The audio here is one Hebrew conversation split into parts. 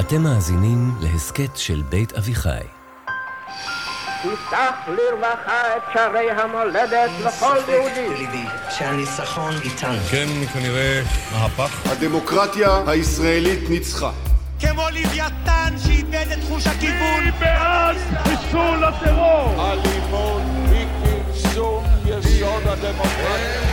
אתם מאזינים להסקט של בית אביחי. יפתח לרווחה את שערי המולדת לכל יהודי. שהניצחון איתנו. כן, כנראה מהפך. הדמוקרטיה הישראלית ניצחה. כמו לוויתן שאיבד את תחוש הכיוון. מי בעד חיסול הטרור? הלימון מכרסום יסוד הדמוקרטיה.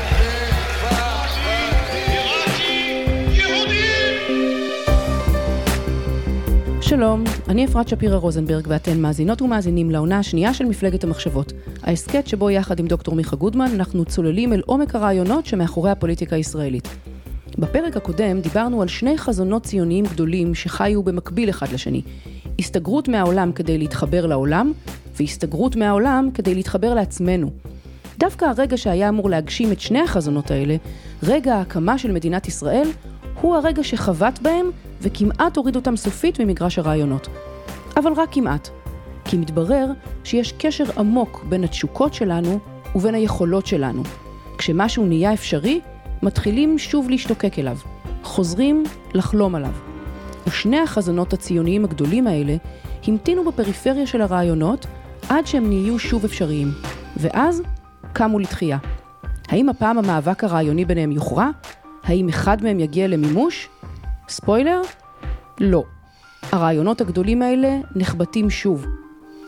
שלום, אני אפרת שפירא רוזנברג ואתן מאזינות ומאזינים לעונה השנייה של מפלגת המחשבות. ההסקט שבו יחד עם דוקטור מיכה גודמן אנחנו צוללים אל עומק הרעיונות שמאחורי הפוליטיקה הישראלית. בפרק הקודם דיברנו על שני חזונות ציוניים גדולים שחיו במקביל אחד לשני. הסתגרות מהעולם כדי להתחבר לעולם, והסתגרות מהעולם כדי להתחבר לעצמנו. דווקא הרגע שהיה אמור להגשים את שני החזונות האלה, רגע ההקמה של מדינת ישראל, הוא הרגע שחבט בהם וכמעט הוריד אותם סופית ממגרש הרעיונות. אבל רק כמעט. כי מתברר שיש קשר עמוק בין התשוקות שלנו ובין היכולות שלנו. כשמשהו נהיה אפשרי, מתחילים שוב להשתוקק אליו. חוזרים לחלום עליו. ושני החזונות הציוניים הגדולים האלה המתינו בפריפריה של הרעיונות עד שהם נהיו שוב אפשריים. ואז קמו לתחייה. האם הפעם המאבק הרעיוני ביניהם יוכרע? האם אחד מהם יגיע למימוש? ספוילר? לא. הרעיונות הגדולים האלה נחבטים שוב.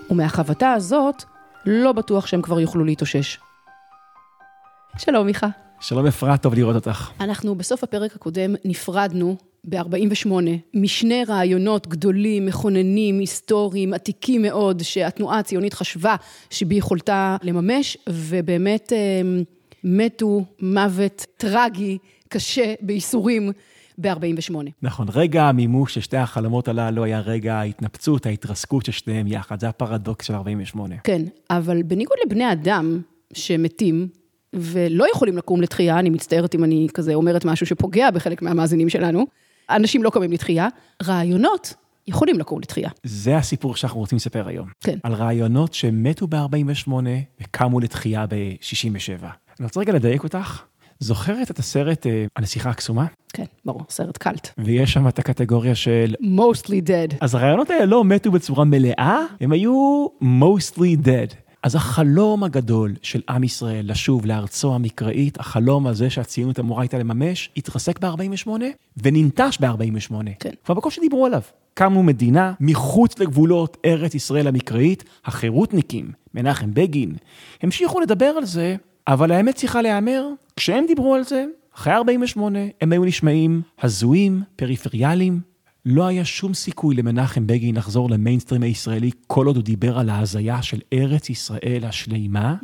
ומהחבטה הזאת לא בטוח שהם כבר יוכלו להתאושש. שלום מיכה. שלום אפרת, טוב לראות אותך. אנחנו בסוף הפרק הקודם נפרדנו ב-48 משני רעיונות גדולים, מכוננים, היסטוריים, עתיקים מאוד, שהתנועה הציונית חשבה שביכולתה לממש, ובאמת מתו מוות טרגי, קשה, בייסורים, ב-48. נכון, רגע המימוש של שתי החלומות הללו היה רגע ההתנפצות, ההתרסקות של שתיהם יחד, זה הפרדוקס של 48. כן, אבל בניגוד לבני אדם שמתים ולא יכולים לקום לתחייה, אני מצטערת אם אני כזה אומרת משהו שפוגע בחלק מהמאזינים שלנו, אנשים לא קמים לתחייה, רעיונות יכולים לקום לתחייה. זה הסיפור שאנחנו רוצים לספר היום. כן. על רעיונות שמתו ב-48 וקמו לתחייה ב-67. אני רוצה רגע לדייק אותך. זוכרת את הסרט הנסיכה הקסומה? כן, ברור, סרט קלט. ויש שם את הקטגוריה של mostly dead. אז הרעיונות האלה לא מתו בצורה מלאה, הם היו mostly dead. אז החלום הגדול של עם ישראל לשוב לארצו המקראית, החלום הזה שהציונות אמורה הייתה לממש, התרסק ב-48 וננטש ב-48. כן. כבר בקושי דיברו עליו. קמו מדינה מחוץ לגבולות ארץ ישראל המקראית, החירותניקים, מנחם בגין, המשיכו לדבר על זה, אבל האמת צריכה להיאמר, כשהם דיברו על זה, אחרי 48, הם היו נשמעים הזויים, פריפריאליים. לא היה שום סיכוי למנחם בגין לחזור למיינסטרים הישראלי, כל עוד הוא דיבר על ההזיה של ארץ ישראל השלימה,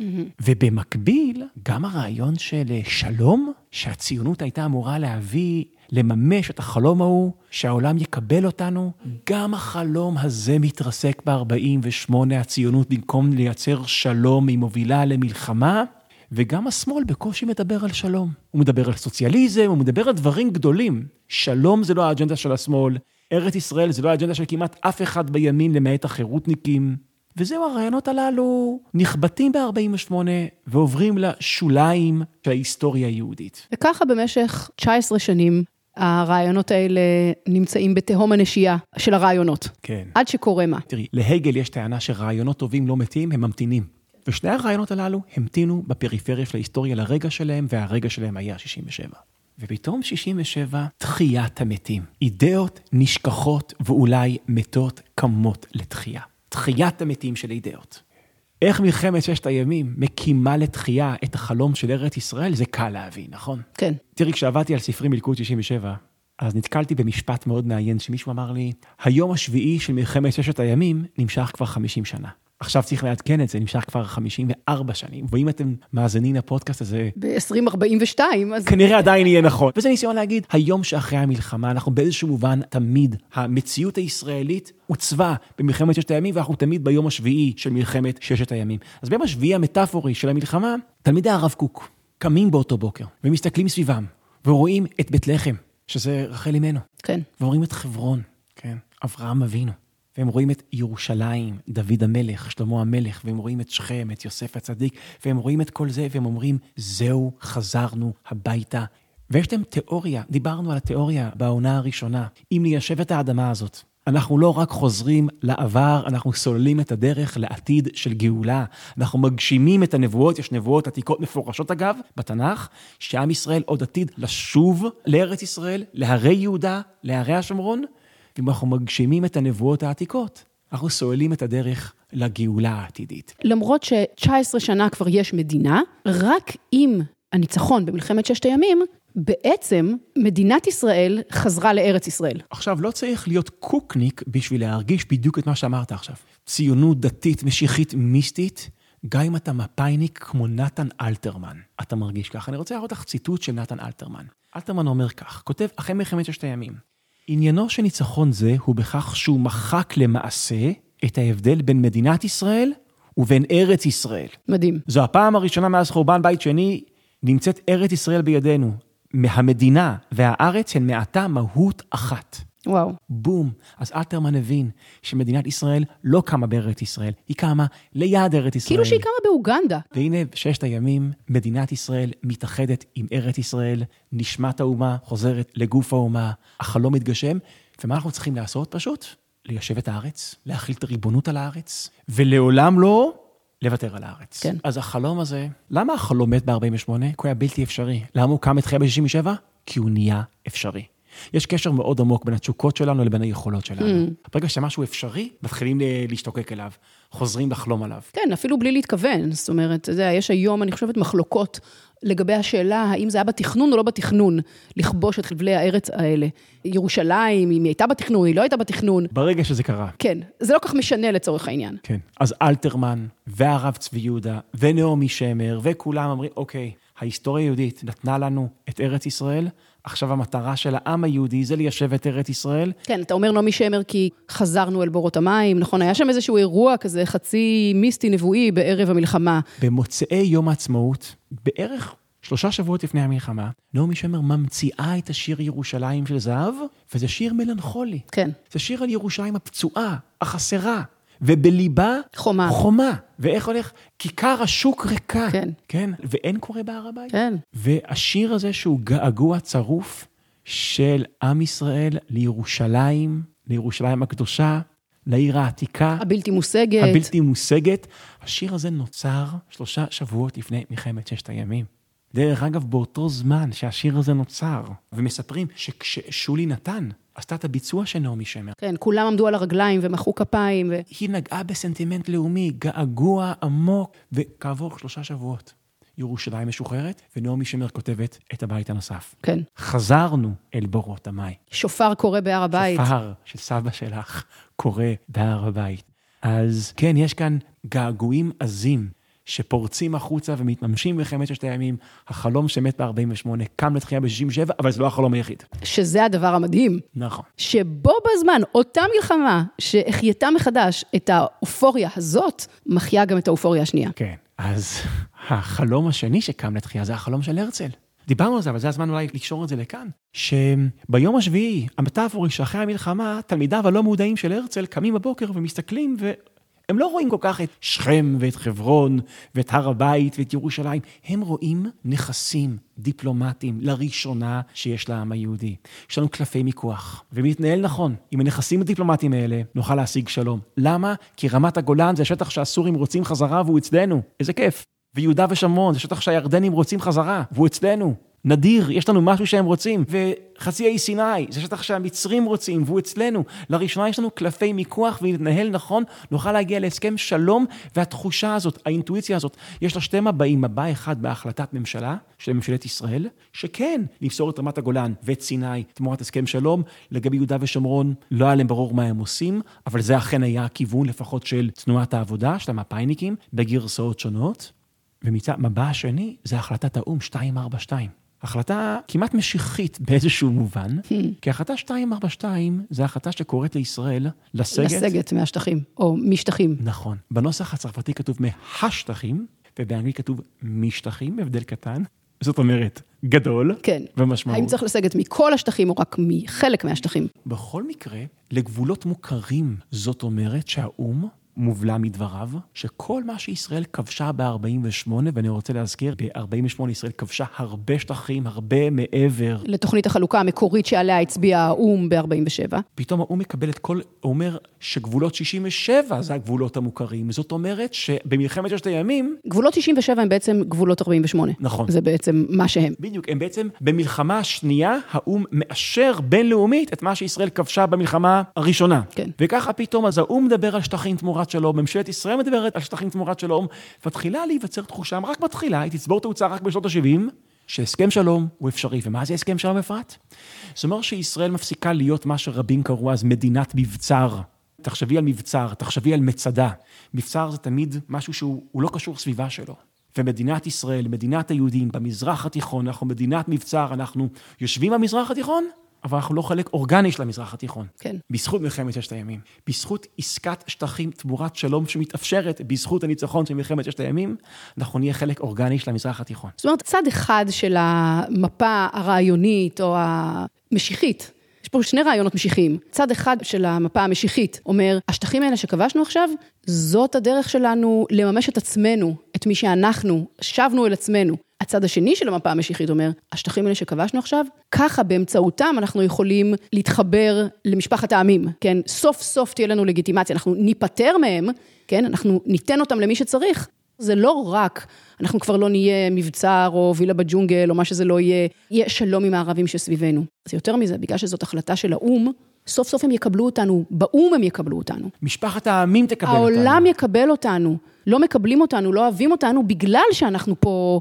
ובמקביל, גם הרעיון של שלום, שהציונות הייתה אמורה להביא, לממש את החלום ההוא, שהעולם יקבל אותנו, גם החלום הזה מתרסק ב-48, הציונות במקום לייצר שלום, היא מובילה למלחמה, וגם השמאל בקושי מדבר על שלום. הוא מדבר על סוציאליזם, הוא מדבר על דברים גדולים. שלום זה לא האג'נדה של השמאל, ארץ ישראל זה לא האג'נדה של כמעט אף אחד בימין למעט החירותניקים. וזהו, הרעיונות הללו נחבטים ב-48 ועוברים לשוליים של ההיסטוריה היהודית. וככה במשך 19 שנים הרעיונות האלה נמצאים בתהום הנשייה של הרעיונות. כן. עד שקורה מה? תראי, להגל יש טענה שרעיונות טובים לא מתים, הם ממתינים. ושני הרעיונות הללו המתינו בפריפריה של ההיסטוריה לרגע שלהם, והרגע שלהם היה 67. ופתאום 67, תחיית המתים. אידאות נשכחות ואולי מתות קמות לתחייה. תחיית המתים של אידאות. איך מלחמת ששת הימים מקימה לתחייה את החלום של ארץ ישראל, זה קל להבין, נכון? כן. תראי, כשעבדתי על ספרים מלכוד 67, אז נתקלתי במשפט מאוד מעניין שמישהו אמר לי, היום השביעי של מלחמת ששת הימים נמשך כבר 50 שנה. עכשיו צריך לעדכן את זה, נמשך כבר 54 שנים, ואם אתם מאזינים לפודקאסט הזה ב-2042, אז כנראה עדיין יהיה נכון. וזה ניסיון להגיד, היום שאחרי המלחמה, אנחנו באיזשהו מובן תמיד, המציאות הישראלית עוצבה במלחמת ששת הימים, ואנחנו תמיד ביום השביעי של מלחמת ששת הימים. אז ביום השביעי המטאפורי של המלחמה, תמיד הרב קוק קמים באותו בוקר, ומסתכלים סביבם, ורואים את בית לחם, שזה רחל אימנו. כן. ורואים את חברון, כן, אברהם אבינו. והם רואים את ירושלים, דוד המלך, שלמה המלך, והם רואים את שכם, את יוסף הצדיק, והם רואים את כל זה, והם אומרים, זהו, חזרנו הביתה. ויש להם תיאוריה, דיברנו על התיאוריה בעונה הראשונה, אם ניישב את האדמה הזאת, אנחנו לא רק חוזרים לעבר, אנחנו סוללים את הדרך לעתיד של גאולה, אנחנו מגשימים את הנבואות, יש נבואות עתיקות מפורשות אגב, בתנ"ך, שעם ישראל עוד עתיד לשוב לארץ ישראל, להרי יהודה, להרי השומרון, ואם אנחנו מגשימים את הנבואות העתיקות, אנחנו סוללים את הדרך לגאולה העתידית. למרות ש-19 שנה כבר יש מדינה, רק עם הניצחון במלחמת ששת הימים, בעצם מדינת ישראל חזרה לארץ ישראל. עכשיו, לא צריך להיות קוקניק בשביל להרגיש בדיוק את מה שאמרת עכשיו. ציונות דתית, משיחית, מיסטית, גם אם אתה מפאיניק כמו נתן אלתרמן. אתה מרגיש כך. אני רוצה להראות לך ציטוט של נתן אלתרמן. אלתרמן אומר כך, כותב אחרי מלחמת ששת הימים, עניינו של ניצחון זה הוא בכך שהוא מחק למעשה את ההבדל בין מדינת ישראל ובין ארץ ישראל. מדהים. זו הפעם הראשונה מאז חורבן בית שני, נמצאת ארץ ישראל בידינו. מהמדינה והארץ הן מעתה מהות אחת. וואו. בום. אז אלתרמן הבין שמדינת ישראל לא קמה בארץ ישראל, היא קמה ליד ארץ ישראל. כאילו שהיא קמה באוגנדה. והנה ששת הימים, מדינת ישראל מתאחדת עם ארץ ישראל, נשמת האומה, חוזרת לגוף האומה, החלום מתגשם, ומה אנחנו צריכים לעשות פשוט? ליישב את הארץ, להחיל את הריבונות על הארץ, ולעולם לא לוותר על הארץ. כן. אז החלום הזה, למה החלום מת ב-48? כי הוא היה בלתי אפשרי. למה הוא קם התחייה ב-67? כי הוא נהיה אפשרי. יש קשר מאוד עמוק בין התשוקות שלנו לבין היכולות שלנו. ברגע שמשהו אפשרי, מתחילים להשתוקק אליו, חוזרים לחלום עליו. כן, אפילו בלי להתכוון. זאת אומרת, יש היום, אני חושבת, מחלוקות לגבי השאלה, האם זה היה בתכנון או לא בתכנון, לכבוש את חבלי הארץ האלה. ירושלים, אם היא הייתה בתכנון, היא לא הייתה בתכנון. ברגע שזה קרה. כן, זה לא כך משנה לצורך העניין. כן, אז אלתרמן, והרב צבי יהודה, ונעמי שמר, וכולם אומרים, אוקיי, ההיסטוריה היהודית נתנה לנו את ארץ ישראל, עכשיו המטרה של העם היהודי זה ליישב את ארץ ישראל. כן, אתה אומר נעמי שמר כי חזרנו אל בורות המים, נכון? היה שם איזשהו אירוע כזה חצי מיסטי נבואי בערב המלחמה. במוצאי יום העצמאות, בערך 3 שבועות לפני המלחמה, נעמי שמר ממציאה את השיר ירושלים של זהב, וזה שיר מלנכולי. כן. זה שיר על ירושלים הפצועה, החסרה. ובליבה חומה. חומה. ואיך הולך? כיכר השוק ריקה. כן. כן. ואין קורא בהר הבית. כן. והשיר הזה שהוא געגוע צרוף של עם ישראל לירושלים, לירושלים הקדושה, לעיר העתיקה. הבלתי מושגת. הבלתי מושגת. השיר הזה נוצר 3 שבועות לפני מלחמת ששת הימים. דרך אגב, באותו זמן שהשיר הזה נוצר, ומספרים שכששולי נתן, עשתה את הביצוע של נעמי שמר. כן, כולם עמדו על הרגליים ומחאו כפיים. היא נגעה בסנטימנט לאומי, געגוע עמוק, וכעבור 3 שבועות. ירושלים משוחררת, ונעמי שמר כותבת את הבית הנוסף. כן. חזרנו אל בורות המים. שופר קורא בהר הבית. שופר של סבא שלך קורא בהר הבית. אז כן, יש כאן געגועים עזים, שפורצים החוצה ומתממשים במלחמת ששת הימים, החלום שמת ב-48, קם לתחייה ב-67, אבל זה לא החלום היחיד. שזה הדבר המדהים. נכון. שבו בזמן, אותה מלחמה שהחייתה מחדש את האופוריה הזאת, מחיה גם את האופוריה השנייה. כן, אז החלום השני שקם לתחייה, זה החלום של הרצל. דיברנו על זה, אבל זה הזמן אולי לקשור את זה לכאן, שביום השביעי, המטאפורי שאחרי המלחמה, תלמידיו הלא מודעים של הרצל קמים בבוקר ומסתכלים ו... הם לא רואים כל כך את שכם ואת חברון ואת הר הבית ואת ירושלים. הם רואים נכסים דיפלומטיים לראשונה שיש לעם היהודי. יש לנו קלפי מיקוח. ומתנהל נכון. עם הנכסים הדיפלומטיים האלה נוכל להשיג שלום. למה? כי רמת הגולן זה שטח שהסורים רוצים חזרה והוא אצלנו. איזה כיף. ויהודה ושמרון זה שטח שהירדנים רוצים חזרה והוא אצלנו. נדיר, יש לנו משהו שהם רוצים, וחצי האי סיני, זה שטח שהמצרים רוצים, והוא אצלנו, לראשונה יש לנו קלפי מיקוח, ונתנהל נכון, נוכל להגיע להסכם שלום, והתחושה הזאת, האינטואיציה הזאת, יש לה 2 מבעים, מבע אחד בהחלטת ממשלה, של ממשלת ישראל, שכן, למסור את רמת הגולן ואת סיני, תמורת הסכם שלום, לגבי יהודה ושומרון, לא היה להם ברור מה הם עושים, אבל זה אכן היה הכיוון, לפחות של תנועת העבודה, של המפאיניקים, בגרסאות שונות, ומבע השני, זה החלטת האום 242. החלטה כמעט משיחית באיזשהו מובן, כי החלטה 242 זה החלטה שקוראת לישראל לסגת מהשטחים, או משטחים. נכון. בנוסח הצרפתי כתוב מהשטחים, ובאנגלית כתוב משטחים, הבדל קטן. זאת אומרת, גדול ומשמעות. האם צריך לסגת מכל השטחים או רק מחלק מהשטחים? בכל מקרה, לגבולות מוכרים, זאת אומרת שהאום מובלע מדבריו, שכל מה שישראל כבשה ב-48, ואני רוצה להזכיר, ב-48 ישראל כבשה הרבה שטחים, הרבה מעבר. לתוכנית החלוקה המקורית שעליה הצביע האום ב-47. פתאום האום מקבל את כל, אומר שגבולות 67 זה הגבולות המוכרים. זאת אומרת שבמלחמת ששת הימים... גבולות 67 הם בעצם גבולות 48. נכון. זה בעצם מה שהם. בדיוק, הם בעצם במלחמה השנייה, האום מאשר בינלאומית את מה שישראל כבשה במלחמה הראשונה. כן. וככה פתאום אז האום מדבר על שטחים תמורת שלום, ממשלת ישראל מדברת על שטחים תמורת שלום, ותחילה להיווצר תחושה, רק בתחילה, היא תצבור תאוצה רק בשנות ה-70, שהסכם שלום הוא אפשרי. ומה זה הסכם שלום אפרת? זאת אומרת שישראל מפסיקה להיות מה שרבים קראו אז מדינת מבצר. תחשבי על מבצר, תחשבי על מצדה. מבצר זה תמיד משהו שהוא לא קשור סביבה שלו. ומדינת ישראל, מדינת היהודים, במזרח התיכון, אנחנו מדינת מבצר, אנחנו יושבים במזרח התיכון, אבל אנחנו לא חלק אורגני של המזרח התיכון. כן. בזכות מלחמת ששת הימים, בזכות עסקת שטחים תמורת שלום שמתאפשרת, בזכות הניצחון של מלחמת ששת הימים, אנחנו נהיה חלק אורגני של המזרח התיכון. זאת אומרת, צד אחד של המפה הרעיונית או המשיחית, יש פה שני רעיונות משיחיים. צד אחד של המפה המשיחית אומר, השטחים האלה שכבשנו עכשיו, זאת הדרך שלנו לממש את עצמנו, את מי שאנחנו, שבנו אל עצמנו. הצד השני של המפה המשיחית אומר, השטחים האלה שכבשנו עכשיו, ככה באמצעותם אנחנו יכולים להתחבר למשפחת העמים, כן? סוף סוף תהיה לנו לגיטימציה, אנחנו ניפטר מהם, כן? אנחנו ניתן אותם למי שצריך. זה לא רק, אנחנו כבר לא נהיה מבצר או וילה בג'ונגל או מה שזה לא יהיה, יהיה שלום עם הערבים שסביבנו. זה יותר מזה, בגלל שזאת החלטה של האום, סוף סוף הם יקבלו אותנו, באום הם יקבלו אותנו. משפחת העמים תקבל אותנו. העולם יקבל אותנו, לא מקבלים אותנו, לא אוהבים אותנו, בגלל שאנחנו פה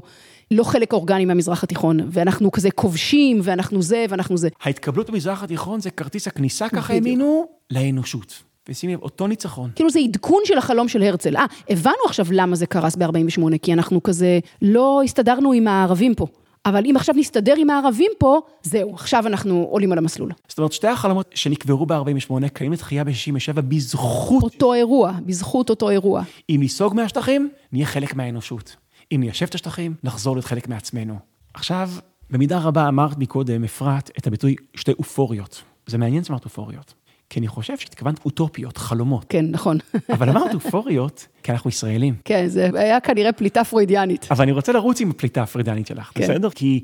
לא חלק אורגני מהמזרח התיכון, ואנחנו כזה כובשים, ואנחנו זה, ואנחנו זה. ההתקבלות במזרח התיכון זה כרטיס הכניסה, ככה האמינו, לאנושות. ושימי לב, אותו ניצחון. כאילו זה עדכון של החלום של הרצל. הבנו עכשיו למה זה קרס ב-48, כי אנחנו כזה לא הסתדרנו עם הערבים פה. אבל אם עכשיו נסתדר עם הערבים פה, זהו, עכשיו אנחנו עולים על המסלול. זאת אומרת, שתי החלומות שנקברו ב-48, קיים לתחייה ב-67, בזכות... אותו אירוע, בזכות אותו אירוע. אם ניסוג מהשטחים, נהיה חלק מהאנושות. אם ניישב את השטחים, נחזור להיות חלק מעצמנו. עכשיו, במידה רבה אמרת מקודם, אפרת, את הביטוי שתי אופוריות. זה מעניין שאמרת אופוריות. כי אני חושב שהתכוונת אוטופיות, חלומות. כן, נכון. אבל אמרת אופוריות, כי אנחנו ישראלים. כן, זה היה כנראה פליטה פרוידיאנית. אבל אני רוצה לרוץ עם הפליטה הפרוידיאנית שלך, כן. בסדר? כי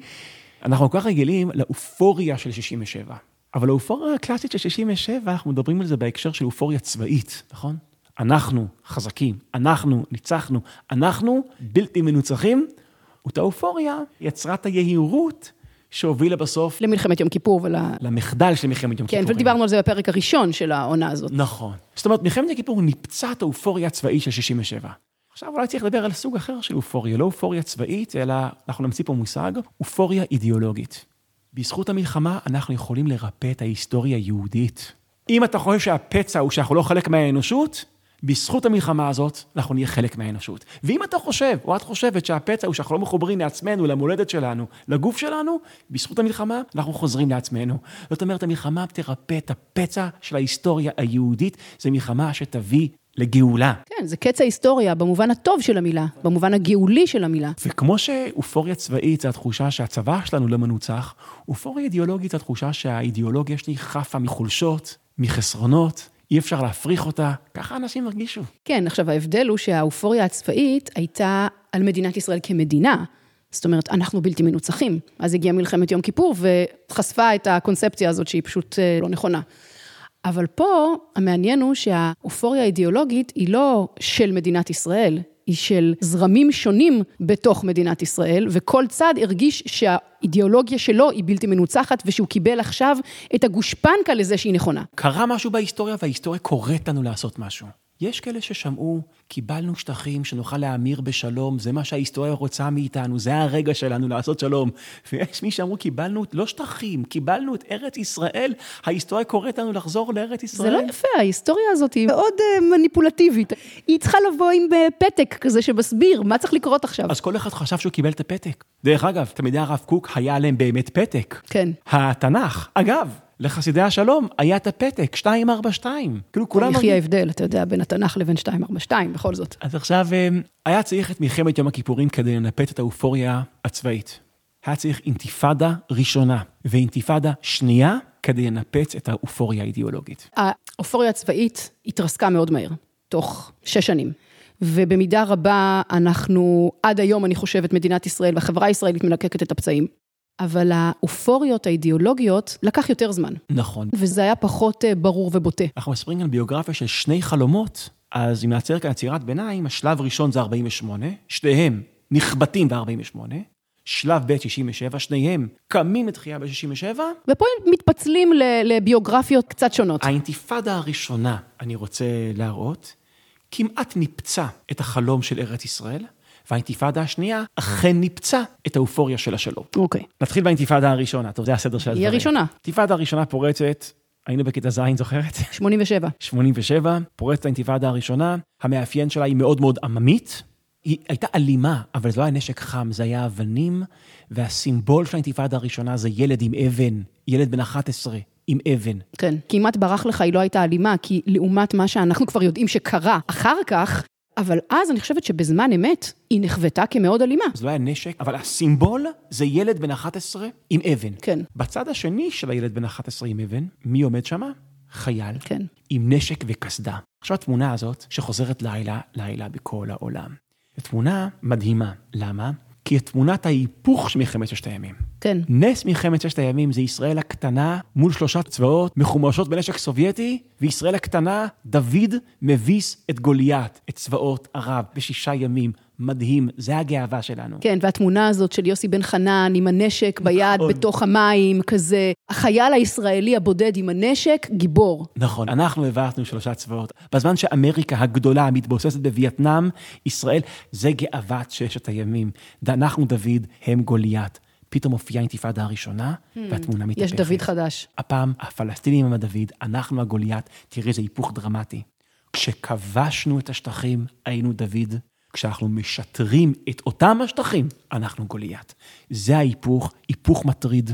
אנחנו כל כך רגילים לאופוריה של 67. אבל האופוריה הקלאסית של 67, אנחנו מדברים על זה בהקשר של אופוריה צבאית, נכון? אנחנו חזקים, אנחנו ניצחנו, אנחנו בלתי מנוצחים, ואותה אופוריה יצרה את היהירות שהובילה בסוף... למלחמת יום כיפור למחדל של מלחמת יום כיפור. כן, ודיברנו על זה בפרק הראשון של העונה הזאת. נכון. זאת אומרת, מלחמת יום כיפור ניפצה את האופוריה הצבאית של 67. עכשיו אולי צריך לדבר על סוג אחר של אופוריה, לא אופוריה צבאית, אלא אנחנו נמציא פה מושג, אופוריה אידיאולוגית. בזכות המלחמה אנחנו יכולים לרפא את ההיסטוריה היהודית. אם אתה חושב שהפצע הוא שאנחנו לא חלק מהאנושות, בזכות המלחמה הזאת, אנחנו נהיה חלק מהאנושות. ואם אתה חושב, או את חושבת שהפצע הוא שאנחנו לא מחוברים לעצמנו, למולדת שלנו, לגוף שלנו, בזכות המלחמה, אנחנו חוזרים לעצמנו. זאת אומרת, המלחמה תרפא את הפצע של ההיסטוריה היהודית, זה מלחמה שתביא לגאולה. כן, זה קץ ההיסטוריה, במובן הטוב של המילה, במובן הגאולי של המילה. וכמו שאופוריה צבאית זה התחושה שהצבא שלנו לא מנוצח, אופוריה אידיאולוגית זה התחושה שהאידיאולוגיה שלי חפה מחולשות, מחסרונות, אי אפשר להפריך אותה, ככה אנשים מרגישו. כן, עכשיו ההבדל הוא שהאופוריה הצבאית הייתה על מדינת ישראל כמדינה, זאת אומרת, אנחנו בלתי מנוצחים, אז הגיעה מלחמת יום כיפור וחשפה את הקונספציה הזאת שהיא פשוט לא נכונה. אבל פה המעניין הוא שהאופוריה האידיאולוגית היא לא של מדינת ישראל, היא של זרמים שונים בתוך מדינת ישראל, וכל צד הרגיש שהאידיאולוגיה שלו היא בלתי מנוצחת, ושהוא קיבל עכשיו את הגושפנקה לזה שהיא נכונה. קרה משהו בהיסטוריה, וההיסטוריה קוראת לנו לעשות משהו. יש כאלה ששמעו, קיבלנו שטחים שנוכל להאמיר בשלום, זה מה שההיסטוריה רוצה מאיתנו, זה הרגע שלנו לעשות שלום. ויש מי שאמרו, קיבלנו לא שטחים, קיבלנו את ארץ ישראל, ההיסטוריה קוראת לנו לחזור לארץ ישראל. זה לא יפה, ההיסטוריה הזאת היא מאוד מניפולטיבית. היא צריכה לבוא עם פתק כזה שמסביר, מה צריך לקרות עכשיו? אז כל אחד חשב שהוא קיבל את הפתק. דרך אגב, תמיד הרב קוק היה עליהם באמת פתק. כן. התנ"ך, אגב. לחסידי השלום, היה את הפתק, 242. כאילו כולם... יחי ההבדל, אתה יודע, בין התנ"ך לבין 242, בכל זאת. אז עכשיו, היה צריך את מלחמת יום הכיפורים כדי לנפט את האופוריה הצבאית. היה צריך אינתיפאדה ראשונה, ואינתיפאדה שנייה כדי לנפץ את האופוריה האידיאולוגית. האופוריה הצבאית התרסקה מאוד מהר. תוך 6 שנים. ובמידה רבה אנחנו, עד היום אני חושבת, מדינת ישראל והחברה הישראלית מלקקת את הפצעים. אבל האופוריות האידיאולוגיות לקח יותר זמן. נכון. וזה היה פחות ברור ובוטה. אנחנו מספרים על ביוגרפיה של 2 חלומות, אז אם נעצר כאן עצירת ביניים, השלב ראשון זה 48, שניהם נחבטים ב-48, שלב ב' 67, שניהם קמים לתחייה ב-67. ופה הם מתפצלים לביוגרפיות קצת שונות. האינתיפאדה הראשונה, אני רוצה להראות, כמעט ניפצה את החלום של ארץ ישראל, והאינתיפאדה השנייה אכן ניפצה את האופוריה של השלום. אוקיי. נתחיל באינתיפאדה הראשונה, טוב, זה הסדר של הדברים. היא הראשונה. האינתיפאדה הראשונה פורצת, היינו בכיתה ז', זוכרת? 87. 87, פורצת האינתיפאדה הראשונה, המאפיין שלה היא מאוד מאוד עממית, היא הייתה אלימה, אבל זה לא היה נשק חם, זה היה אבנים, והסימבול של האינתיפאדה הראשונה זה ילד עם אבן, ילד בן 11. עם אבן. כן, כמעט ברח לך, היא לא הייתה אלימה, כי לעומת מה שאנחנו כבר יודעים שקרה אחר כך, אבל אז אני חושבת שבזמן אמת, היא נחוותה כמאוד אלימה. זה לא היה נשק, אבל הסימבול זה ילד בן 11 עם אבן. כן. בצד השני של הילד בן 11 עם אבן, מי עומד שמה? חייל. כן. עם נשק וקסדה. עכשיו התמונה הזאת שחוזרת לילה, לילה בכל העולם. התמונה מדהימה. למה? כי תמונת ההיפוך של מלחמת ששת הימים. כן. נס מלחמת ששת הימים זה ישראל הקטנה מול 3 צבאות מחומשות בנשק סובייטי, וישראל הקטנה דוד מביס את גוליית, את צבאות ערב, ב6 ימים. מדהים, זה הגאווה שלנו. כן, והתמונה הזאת של יוסי בן חנן עם הנשק ביד, בתוך המים, כזה, החייל הישראלי הבודד עם הנשק, גיבור. נכון, אנחנו הבאתנו 3 צבאות. בזמן שאמריקה הגדולה מתבוססת בווייטנאם, ישראל, זה גאוות 6 הימים. אנחנו דוד, הם גוליית. פתאום הופיעה אינתיפאדה הראשונה, והתמונה מתהפכת. יש דוד חדש. הפעם הפלסטינים עם הדוד, אנחנו הגוליית, תראי, זה היפוך דרמטי. כשכבשנו את השטחים, היינו דוד. כשאנחנו משטרים את אותם השטחים, אנחנו גוליית. זה ההיפוך, היפוך מטריד.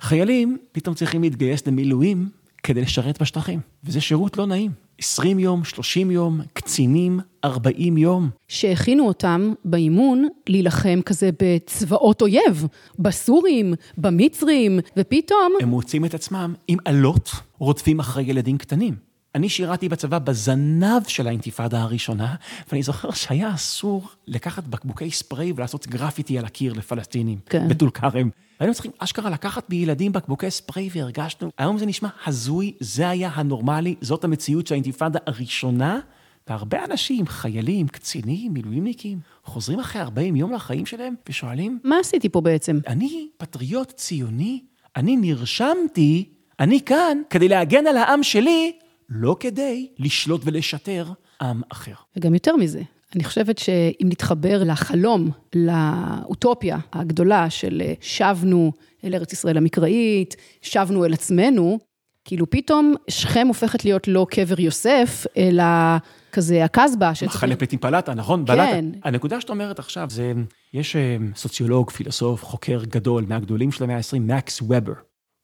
חיילים פתאום צריכים להתגייס למילואים כדי לשרת בשטחים, וזה שירות לא נעים. 20 יום, 30 יום, קצינים, 40 יום. שהכינו אותם באימון להילחם כזה בצבאות אויב, בסורים, במצרים, ופתאום... הם מוצאים את עצמם עם עלות, רודפים אחרי ילדים קטנים. אני שירתי בצבא בזנב של האינתיפאדה הראשונה, ואני זוכר שהיה אסור לקחת בקבוקי ספרי ולעשות גרפיטי על הקיר לפלסטינים, בטול כרם. היינו צריכים אשכרה לקחת בילדים בקבוקי ספרי והרגשנו, היום זה נשמע הזוי, זה היה הנורמלי, זאת המציאות של האינתיפאדה הראשונה, והרבה אנשים, חיילים, קצינים, מילואימניקים, חוזרים אחרי 40 יום לחיים שלהם ושואלים, מה עשיתי פה בעצם? אני פטריוט ציוני, אני נרשמתי, אני כאן כדי להגן על העם שלי, לא כדי לשלוט ולשטר עם אחר. וגם יותר מזה, אני חושבת שאם נתחבר לחלום, לאוטופיה הגדולה של שבנו אל ארץ ישראל המקראית, שבנו אל עצמנו, כאילו פתאום שכם הופכת להיות לא קבר יוסף, אלא כזה הקזבה. מחנה פליטים פלטה, נכון? כן. הנקודה שאת אומרת עכשיו זה, יש סוציולוג, פילוסוף, חוקר גדול מהגדולים של המאה ה-20, מקס ובר,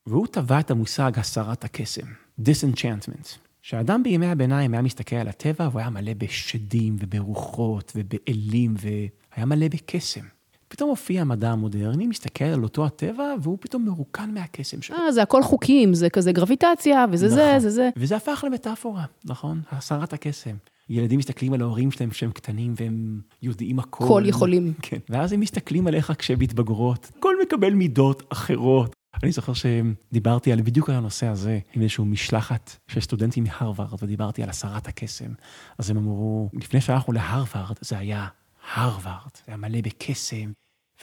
והוא טבע את המושג הסרת הקסם, disenchantment. שהאדם בימי הביניים היה מסתכל על הטבע, והוא היה מלא בשדים וברוחות ובאלים, והיה מלא בקסם. פתאום הופיע המדע המודרני, מסתכל על אותו הטבע, והוא פתאום מרוקן מהקסם שלו. זה הכל חוקים, זה כזה גרביטציה, וזה זה, זה זה. וזה הפך למטאפורה, נכון? הסרת הקסם. ילדים מסתכלים על ההורים שלהם שהם קטנים, והם יודעים הכל. כל יכולים. כן. ואז הם מסתכלים עליך כשהם מתבגרות. כל מקבל מידות אחרות. אני זוכר שדיברתי על בדיוק על הנושא הזה, עם איזשהו משלחת של סטודנטים מהרווארד, ודיברתי על הסרת הקסם. אז הם אמרו, לפני שהלכנו להרווארד, זה היה הרווארד, זה היה מלא בקסם,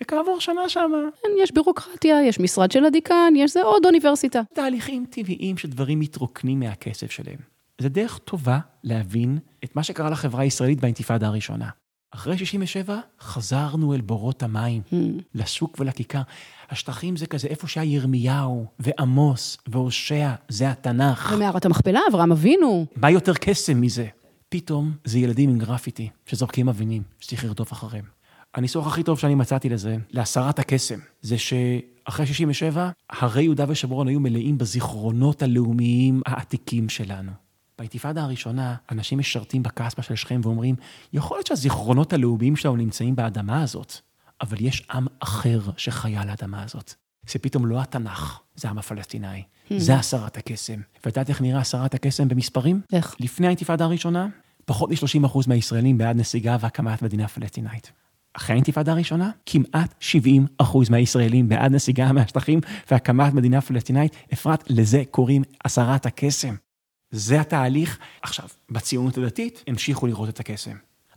וכעבור שנה שמה. יש בירוקרטיה, יש משרד של הדיקן, יש זה עוד אוניברסיטה. תהליכים טבעיים שדברים מתרוקנים מהכסף שלהם. זה דרך טובה להבין את מה שקרה לחברה הישראלית באינתיפאדה הראשונה. אחרי 67, חזרנו אל בורות המים, לשוק ולכיכר. השטחים זה כזה, איפה שהיה ירמיהו, ועמוס, והושע, זה התנ"ך. ומערת המכפלה, אברהם אבינו. מה יותר קסם מזה? פתאום זה ילדים עם גרפיטי, שזורקים אבנים, שצריך לרדוף אחריהם. הניסוח הכי טוב שאני מצאתי לזה, להסרת הקסם, זה שאחרי 67, הרי יהודה ושומרון היו מלאים בזיכרונות הלאומיים העתיקים שלנו. באינתיפאדה הראשונה, אנשים משרתים בקסבה של שכם ואומרים, יכול להיות שהזיכרונות הלאומיים שלנו נמצאים באדמה הזאת, אבל יש עם אחר שחיה על האדמה הזאת. זה פתאום לא התנ"ך, זה עם הפלסטיני, זה הסרת הקסם. ואתה איך נראה הסרת הקסם במספרים? איך? לפני האינתיפאדה הראשונה, פחות מ-30% מהישראלים בעד נסיגה והקמת מדינה פלסטינאית. אחרי האינתיפאדה הראשונה, כמעט 70% מהישראלים בעד נסיגה מהשטחים והקמת מדינה פלסטינאית. אפרת, לזה קוראים הסרת הקסם. זה התהליך. עכשיו, בציונות הדתית המשיכו לראות את הקסם.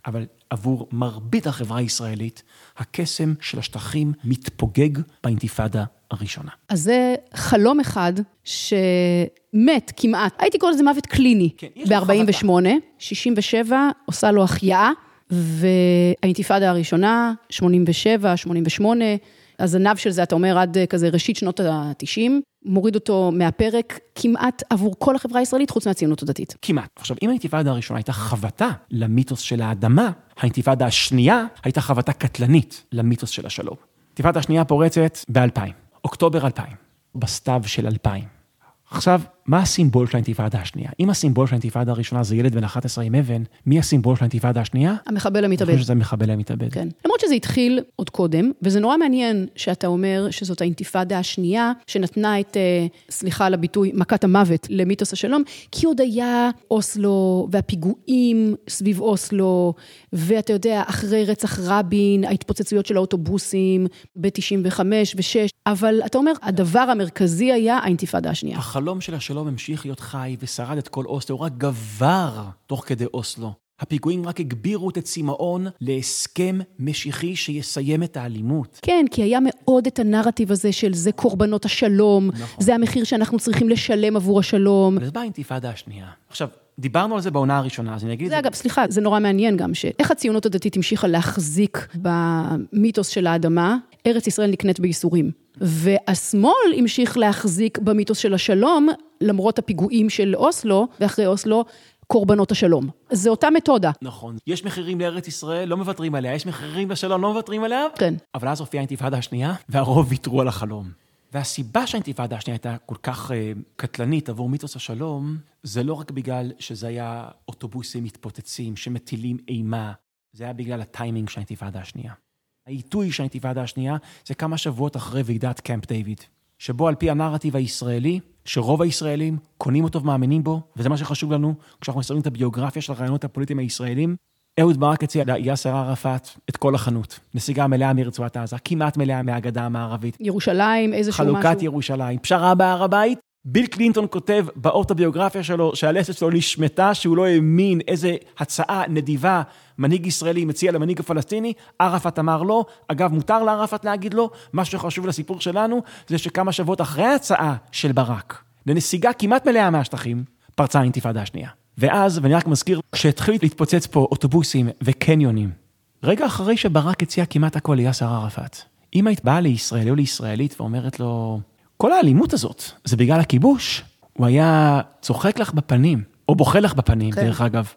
אבל עבור מרבית החברה הישראלית, הקסם של השטחים מתפוגג באינתיפאדה הראשונה. אז זה חלום אחד שמת כמעט. הייתי קורא לזה מוות קליני. כן, ב-48, 67, עושה לו החייאה, והאינתיפאדה הראשונה, 87, 88, אז הנב של זה, אתה אומר, עד כזה ראשית שנות ה-90, מוריד אותו מהפרק כמעט עבור כל החברה הישראלית, חוץ מהציונות הדתית. כמעט. עכשיו, אם האינתיפאדה הראשונה הייתה חבטה למיתוס של האדמה, האינתיפאדה השנייה הייתה חבטה קטלנית למיתוס של השלום. האינתיפאדה השנייה פורצת ב-2000, אוקטובר 2000, בסתיו של 2000. עכשיו, מה הסימבול של האינתיפאדה השנייה? אם הסימבול של האינתיפאדה הראשונה זה ילד בן 11 עם אבן, מי הסימבול של האינתיפאדה השנייה? המחבל המתאבד. אני חושב שזה המחבל המתאבד. כן. למרות שזה התחיל עוד קודם, וזה נורא מעניין שאתה אומר שזאת האינתיפאדה השנייה, שנתנה את, סליחה על הביטוי, מכת המוות למיתוס השלום, כי עוד היה אוסלו והפיגועים סביב אוסלו, ואתה יודע, אחרי רצח רבין, ההתפוצצויות של האוטובוסים ב-95 ו-6, אבל אתה אומר, הדבר המרכזי היה האינתיפאדה השנייה. החלום של השלום המשיך להיות חי ושרד את כל אוסלו, הוא רק גבר תוך כדי אוסלו. הפיגועים רק הגבירו את הצימאון להסכם משיחי שיסיים את האלימות. כן, כי היה מאוד את הנרטיב הזה של זה קורבנות השלום, נכון. זה המחיר שאנחנו צריכים לשלם עבור השלום. וזה באה האינתיפאדה השנייה. עכשיו, דיברנו על זה בעונה הראשונה, אז אני אגיד... זה אגב, סליחה, זה נורא מעניין גם, שאיך הציונות הדתית המשיכה להחזיק במיתוס של האדמה, ארץ ישראל נקנית בייסורים. והשמאל המשיך להחזיק במיתוס של השלום, למרות הפיגועים של אוסלו, ואחרי אוסלו, קורבנות השלום. זה אותה מתודה. נכון. יש מחירים לארץ ישראל, לא מוותרים עליה. יש מחירים לשלום, לא מוותרים עליה. כן. אבל אז הופיעה האינתיפאדה השנייה, והרוב ויתרו על החלום. והסיבה שהאינתיפאדה השנייה הייתה כל כך קטלנית עבור מיתוס השלום, זה לא רק בגלל שזה היה אוטובוסים מתפוצצים, שמטילים אימה. זה היה בגלל הטיימינג של האינתיפאדה השנייה. העיתוי של האינתיפאדה השנייה זה כמה שבועות אחרי ועידת קמפ דיוויד, שבו על פי הנרטיב הישראלי, שרוב הישראלים קונים אותו ומאמינים בו, וזה מה שחשוב לנו כשאנחנו מסתכלים את הביוגרפיה של הרעיונות הפוליטיים הישראלים, אהוד ברק הציע ליאסר ערפאת את כל החנות. נסיגה מלאה מרצועת עזה, כמעט מלאה מהגדה המערבית. ירושלים, איזשהו משהו. חלוקת ירושלים, פשרה בהר הבית. ביל קלינטון כותב באוטוביוגרפיה שלו שהלסת שלו נשמטה, שהוא לא האמין איזה הצעה נדיבה מנהיג ישראלי מציע למנהיג הפלסטיני. ערפאת אמר לא, אגב מותר לערפאת להגיד לא. מה שחשוב לסיפור שלנו זה שכמה שבועות אחרי ההצעה של ברק לנסיגה כמעט מלאה מהשטחים פרצה האינתיפאדה השנייה. ואז, ואני רק מזכיר, כשהתחיל להתפוצץ פה אוטובוסים וקניונים, רגע אחרי שברק הציע כמעט הכל ליאסר ערפאת, אמא התבאה לישראלי או לישראלית ואומרת לו, כל האלימות הזאת, זה בגלל הכיבוש, הוא היה צוחק לך בפנים, או בוכה לך בפנים, כן. דרך אגב.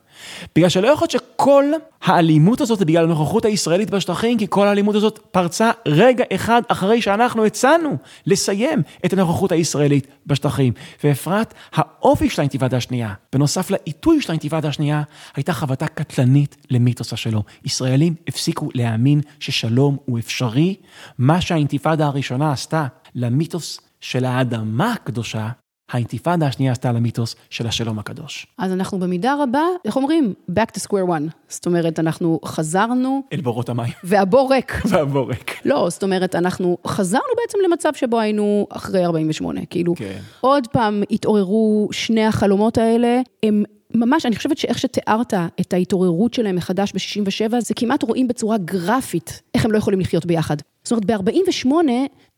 בגלל שלא יכול להיות שכל האלימות הזאת זה בגלל הנוכחות הישראלית בשטחים, כי כל האלימות הזאת פרצה רגע אחד אחרי שאנחנו הצענו לסיים את הנוכחות הישראלית בשטחים. ואפרת, האופי של האינתיפאדה השנייה, בנוסף לעיתוי של האינתיפאדה השנייה, הייתה חבטה קטלנית למיתוס השלום. ישראלים הפסיקו להאמין ששלום הוא אפשרי. מה שהאינתיפאדה הראשונה עשתה למיתוס של האדמה הקדושה, האינתיפאדה השנייה עשתה על המיתוס של השלום הקדוש. אז אנחנו במידה רבה, איך אומרים? Back to square one. זאת אומרת, אנחנו חזרנו... אל בורות המים. והבור ריק. והבור ריק. לא, זאת אומרת, אנחנו חזרנו בעצם למצב שבו היינו אחרי 48. כאילו, כן. עוד פעם התעוררו שני החלומות האלה, הם... ממש, אני חושבת שאיך שתיארת את ההתעוררות שלהם מחדש ב-67, זה כמעט רואים בצורה גרפית איך הם לא יכולים לחיות ביחד. זאת אומרת, ב-48,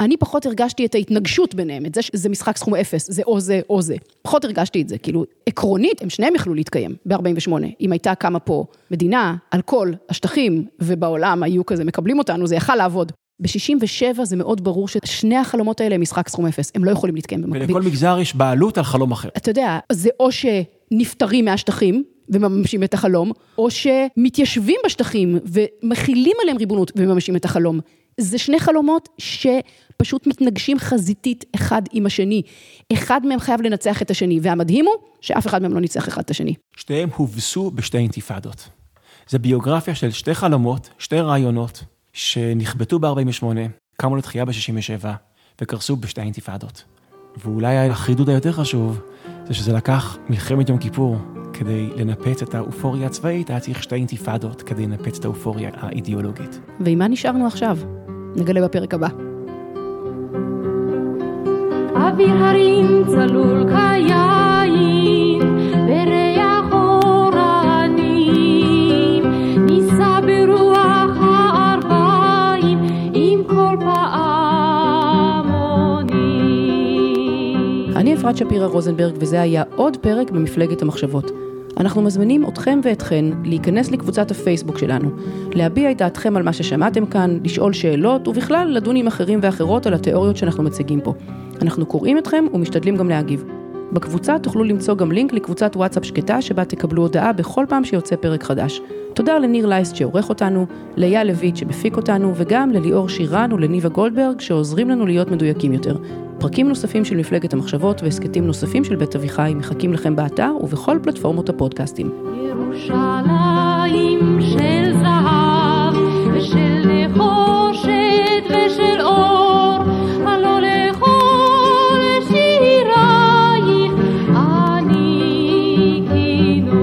אני פחות הרגשתי את ההתנגשות ביניהם, את זה שזה משחק סכום אפס, זה או זה או זה. פחות הרגשתי את זה, כאילו, עקרונית, הם שניהם יכלו להתקיים ב-48. אם הייתה כמה פה מדינה, על כל השטחים, ובעולם היו כזה, מקבלים אותנו, זה יכל לעבוד. ב-67 זה מאוד ברור ששני החלומות האלה הם משחק סכום אפס, הם לא יכולים להתקיים במקביל. ולכל מגזר יש בעלות על חלום אחר. אתה יודע, זה או שנפטרים מהשטחים וממשים את החלום, או שמתיישבים בשטחים ומכילים עליהם ריבונות וממשים את החלום. זה שני חלומות שפשוט מתנגשים חזיתית אחד עם השני. אחד מהם חייב לנצח את השני, והמדהים הוא שאף אחד מהם לא ניצח אחד את השני. שתיהם הובסו בשתי אינתיפאדות. זה ביוגרפיה של שתי חלומות, שתי רעיונות. שנכבטו ב-48, קמו לתחייה ב-67, וקרסו בשתי אינתיפאדות. ואולי החידוד היותר חשוב, זה שזה לקח מלחמת יום כיפור, כדי לנפץ את האופוריה הצבאית, היה צריך שתי אינתיפאדות כדי לנפץ את האופוריה האידיאולוגית. ועם מה נשארנו עכשיו? נגלה בפרק הבא. אבי הרים צלול קיים וריח אורנים ניסה ברוח הערביים עם כל פעמונים. אני אפרת שפירא רוזנברג וזה היה עוד פרק במפלגת המחשבות. אנחנו מזמינים אתכם ואתכן להיכנס לקבוצת הפייסבוק שלנו, להביע את דעתכם על מה ששמעתם כאן, לשאול שאלות ובכלל לדון עם אחרים ואחרות על התיאוריות שאנחנו מציגים פה. אנחנו קוראים אתכם ומשתדלים גם להגיב. בקבוצה תוכלו למצוא גם לינק לקבוצת וואטסאפ שקטה שבה תקבלו הודעה בכל פעם שיוצא פרק חדש. תודה לניר לייסט שעורך אותנו, ליה לויט שמפיק אותנו וגם לליאור שירן ולניבה גולדברג שעוזרים לנו להיות מדויקים יותר. פרקים נוספים של מפלגת המחשבות ועסקטים נוספים של בית אביחי מחכים לכם באתר ובכל פלטפורמות הפודקאסטים. ירושלים של זהב ושל נחושת ושל אור הלא לכל שירייך אני קינו